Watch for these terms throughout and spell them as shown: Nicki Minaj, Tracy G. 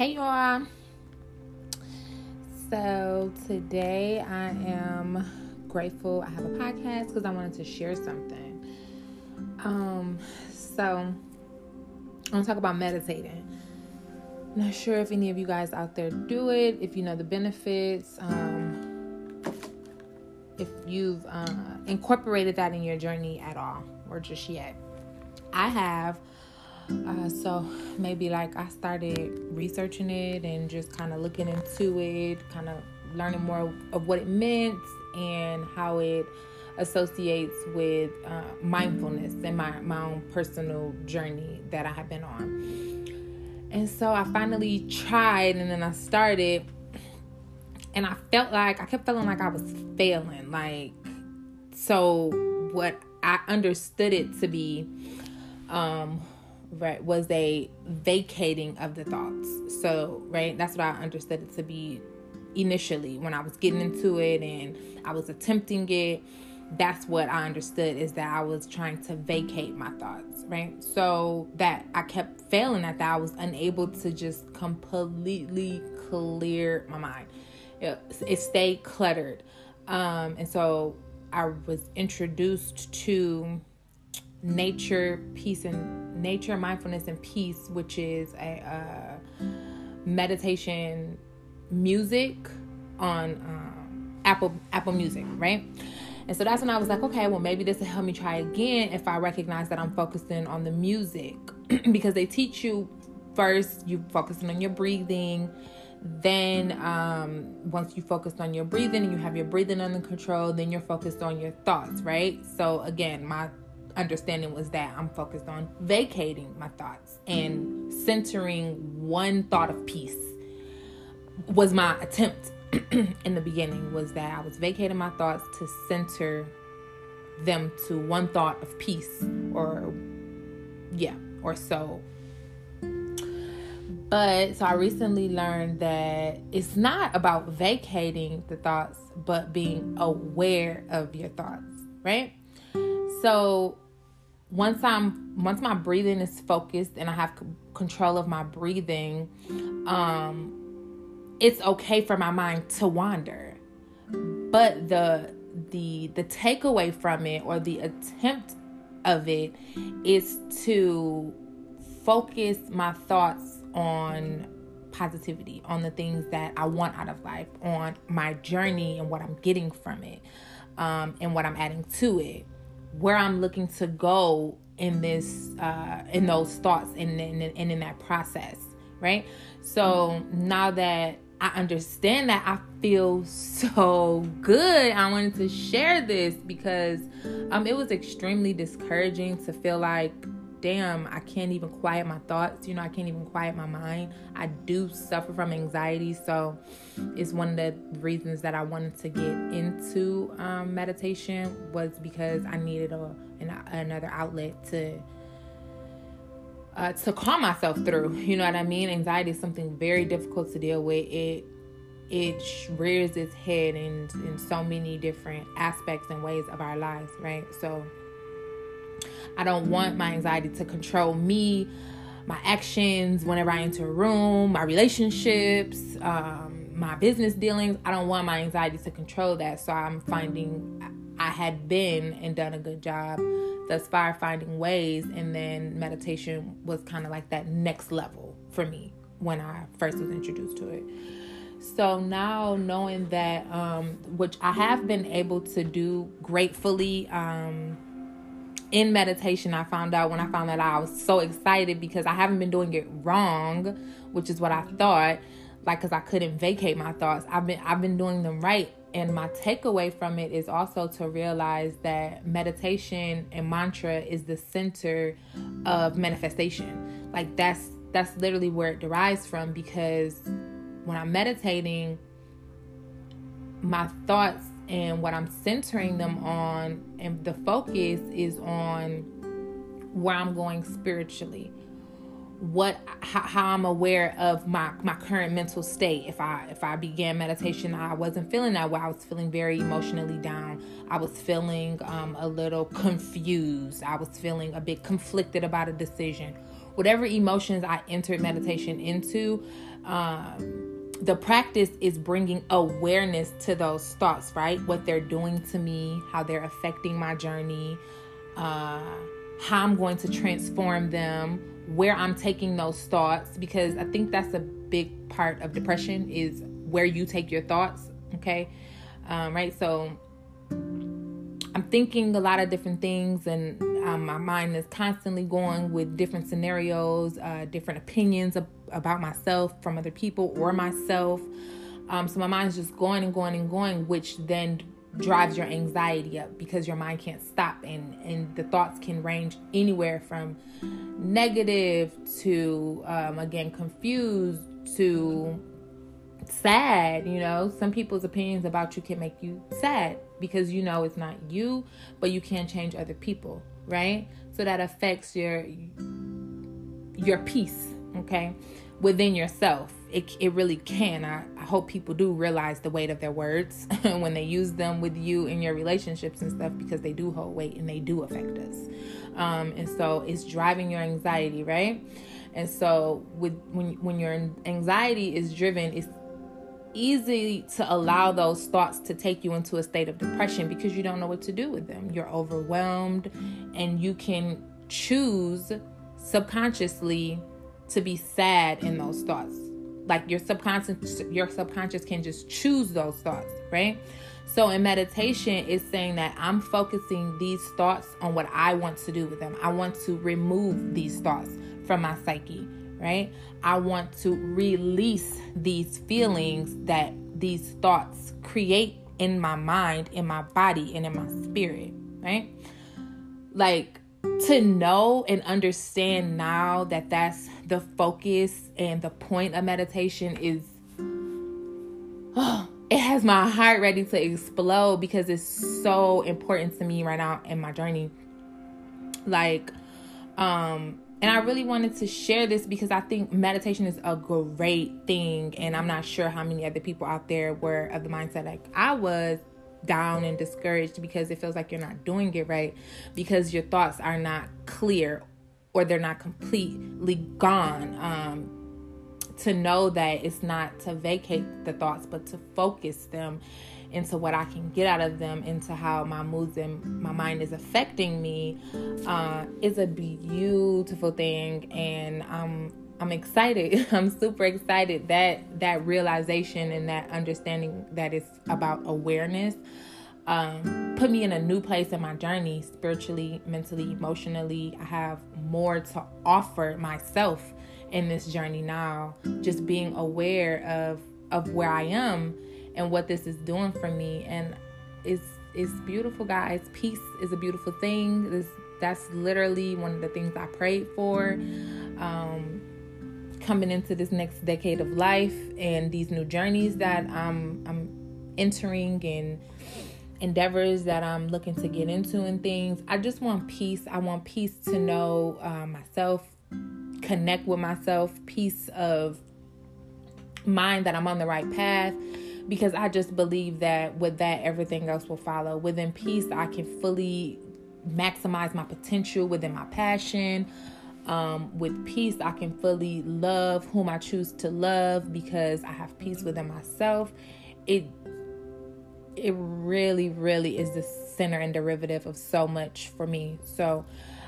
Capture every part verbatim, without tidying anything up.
Hey y'all. So today I am grateful I have a podcast because I wanted to share something. Um, so I'm gonna talk about meditating. I'm not sure if any of you guys out there do it, if you know the benefits, um, if you've uh, incorporated that in your journey at all or just yet. I have. Uh, so maybe like I started researching it and just kind of looking into it, kind of learning more of what it meant and how it associates with uh, mindfulness and my, my own personal journey that I have been on. And so I finally tried and then I started and I felt like I kept feeling like I was failing. Like, so what I understood it to be, um, right, was a vacating of the thoughts. So, right, that's what I understood it to be initially when I was getting into it and I was attempting it. That's what I understood, is that I was trying to vacate my thoughts, right? So that I kept failing at that. I was unable to just completely clear my mind. It, it stayed cluttered. Um, and so I was introduced to nature, peace, and nature, mindfulness, and peace, which is a uh, meditation music on um, Apple Apple Music, right? And so that's when I was like, okay, well, maybe this will help me try again if I recognize that I'm focusing on the music. Because they teach you first, you focusing on your breathing. Then um, once you focused on your breathing and you have your breathing under control, then you're focused on your thoughts, right? So again, my understanding was that I'm focused on vacating my thoughts and centering one thought of peace. Was my attempt in the beginning, was that I was vacating my thoughts to center them to one thought of peace, or yeah, or so. But so I recently learned that it's not about vacating the thoughts, but being aware of your thoughts, right? So once I'm, once my breathing is focused and I have c- control of my breathing, um, it's okay for my mind to wander. But the, the, the takeaway from it, or the attempt of it, is to focus my thoughts on positivity, on the things that I want out of life, on my journey and what I'm getting from it, um, and what I'm adding to it, where I'm looking to go in this, uh, in those thoughts and in, in, in, in that process, right? So now that I understand that, I feel so good. I wanted to share this because um, it was extremely discouraging to feel like, damn, I can't even quiet my thoughts. You know, I can't even quiet my mind. I do suffer from anxiety. So it's one of the reasons that I wanted to get into um, meditation, was because I needed a, an, another outlet to, uh, to calm myself through. You know what I mean? Anxiety is something very difficult to deal with. It, it rears its head in, in so many different aspects and ways of our lives, right? So I don't want my anxiety to control me, my actions whenever I enter a room, my relationships, um, my business dealings. I don't want my anxiety to control that. So I'm finding, I had been and done a good job thus far finding ways. And then meditation was kind of like that next level for me when I first was introduced to it. So now, knowing that, um, which I have been able to do gratefully, um, in meditation, I found out when I found that I was so excited because I haven't been doing it wrong, which is what I thought, like, cause I couldn't vacate my thoughts. I've been, I've been doing them right. And my takeaway from it is also to realize that meditation and mantra is the center of manifestation. Like that's, that's literally where it derives from, because when I'm meditating, my thoughts and what I'm centering them on, and the focus is on where I'm going spiritually, what, how, how I'm aware of my, my current mental state. If I, if I began meditation, I wasn't feeling that way. I was feeling very emotionally down. I was feeling um, a little confused. I was feeling a bit conflicted about a decision. whatever emotions I entered meditation into, um, the practice is bringing awareness to those thoughts, right? What they're doing to me, how they're affecting my journey, uh, how I'm going to transform them, where I'm taking those thoughts, because I think that's a big part of depression is where you take your thoughts, okay? Um, right? So I'm thinking a lot of different things, and um, my mind is constantly going with different scenarios, uh, different opinions ab- about myself from other people or myself. Um, so my mind's just going and going and going, which then drives your anxiety up because your mind can't stop, and, and the thoughts can range anywhere from negative to, um, again, confused to sad. You know, some people's opinions about you can make you sad because you know it's not you, but you can't change other people, right? So that affects your your peace, okay, within yourself. It it really can. I, I hope people do realize the weight of their words when they use them with you in your relationships and stuff, because they do hold weight and they do affect us. Um, and so it's driving your anxiety, right? And so with when when your anxiety is driven, it's easy to allow those thoughts to take you into a state of depression because you don't know what to do with them. You're overwhelmed, and you can choose subconsciously to be sad in those thoughts. Like your subconscious, your subconscious can just choose those thoughts, right? So in meditation, it's saying that I'm focusing these thoughts on what I want to do with them. I want to remove these thoughts from my psyche, right? I want to release these feelings that these thoughts create in my mind, in my body, and in my spirit, right? Like, to know and understand now that that's the focus and the point of meditation is, oh, it has my heart ready to explode because it's so important to me right now in my journey. Like, um, and I really wanted to share this because I think meditation is a great thing. And I'm not sure how many other people out there were of the mindset like I was, down and discouraged because it feels like you're not doing it right, because your thoughts are not clear or they're not completely gone. Um, to know that it's not to vacate the thoughts, but to focus them into what I can get out of them, into how my moods and my mind is affecting me, uh, is a beautiful thing. And I'm I'm excited. I'm super excited that that realization and that understanding that it's about awareness um, put me in a new place in my journey, spiritually, mentally, emotionally. I have more to offer myself in this journey now, just being aware of, of where I am and what this is doing for me. And it's, it's beautiful, guys. Peace is a beautiful thing. This, that's literally one of the things I prayed for. Um, coming into this next decade of life and these new journeys that I'm, I'm entering and endeavors that I'm looking to get into and things. I just want peace. I want peace to know uh, myself, connect with myself, peace of mind that I'm on the right path, because I just believe that with that, everything else will follow. Within peace, I can fully maximize my potential within my passion. Um, with peace, I can fully love whom I choose to love because I have peace within myself. It it really, really is the center and derivative of so much for me. So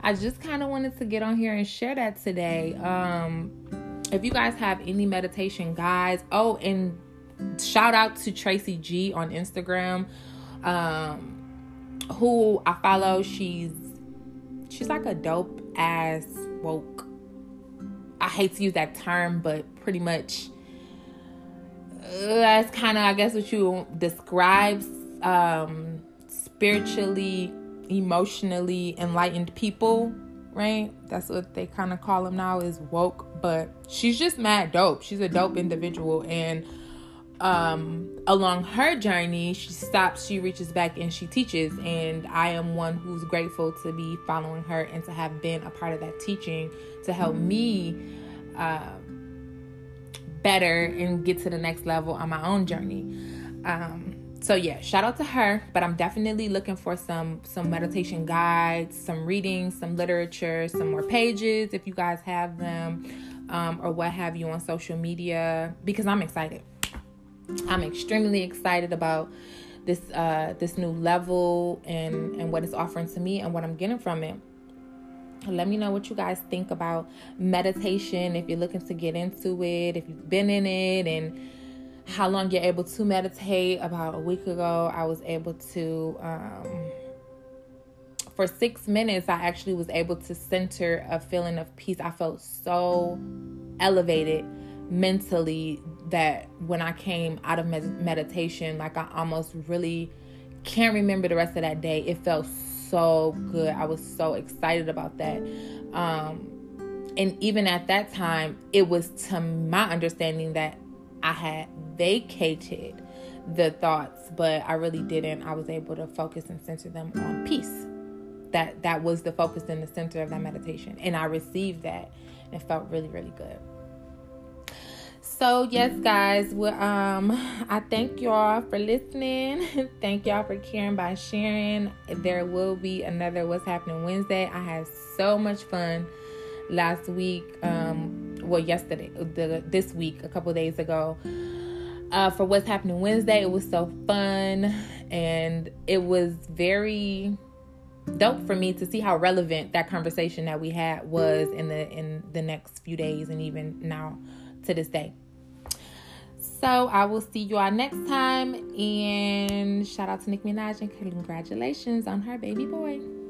I just kind of wanted to get on here and share that today. Um, if you guys have any meditation guides, oh, and shout out to Tracy G on Instagram, um, who I follow. She's she's like a dope ass woke. I hate to use that term, but pretty much uh, that's kind of, I guess, what you describes um, spiritually, emotionally enlightened people, right? That's what they kind of call them now, is woke. But she's just mad dope. She's a dope individual, and um, along her journey, she stops, she reaches back, and she teaches. And I am one who's grateful to be following her and to have been a part of that teaching to help me uh, better and get to the next level on my own journey. Um, So yeah, shout out to her. But I'm definitely looking for some some meditation guides, some readings, some literature, some more pages if you guys have them, um, or what have you on social media, because I'm excited. I'm extremely excited about this uh, this new level and, and what it's offering to me and what I'm getting from it. Let me know what you guys think about meditation, if you're looking to get into it, if you've been in it, and how long you're able to meditate. About a week ago, I was able to, um, for six minutes, I actually was able to center a feeling of peace. I felt so elevated mentally that when I came out of med- meditation, like I almost really can't remember the rest of that day. It felt so good. I was so excited about that. Um, and even at that time, it was to my understanding that I had vacated the thoughts, but I really didn't. I was able to focus and center them on peace. That that was the focus and the center of that meditation. And I received that and it felt really, really good. So yes, guys, well, um, I thank y'all for listening. Thank y'all for caring by sharing. There will be another What's Happening Wednesday. I had so much fun last week. Um, well, yesterday, the, this week, a couple days ago, uh, for What's Happening Wednesday. It was so fun, and it was very dope for me to see how relevant that conversation that we had was in the in the next few days, and even now to this day. So I will see you all next time, and shout out to Nicki Minaj and congratulations on her baby boy.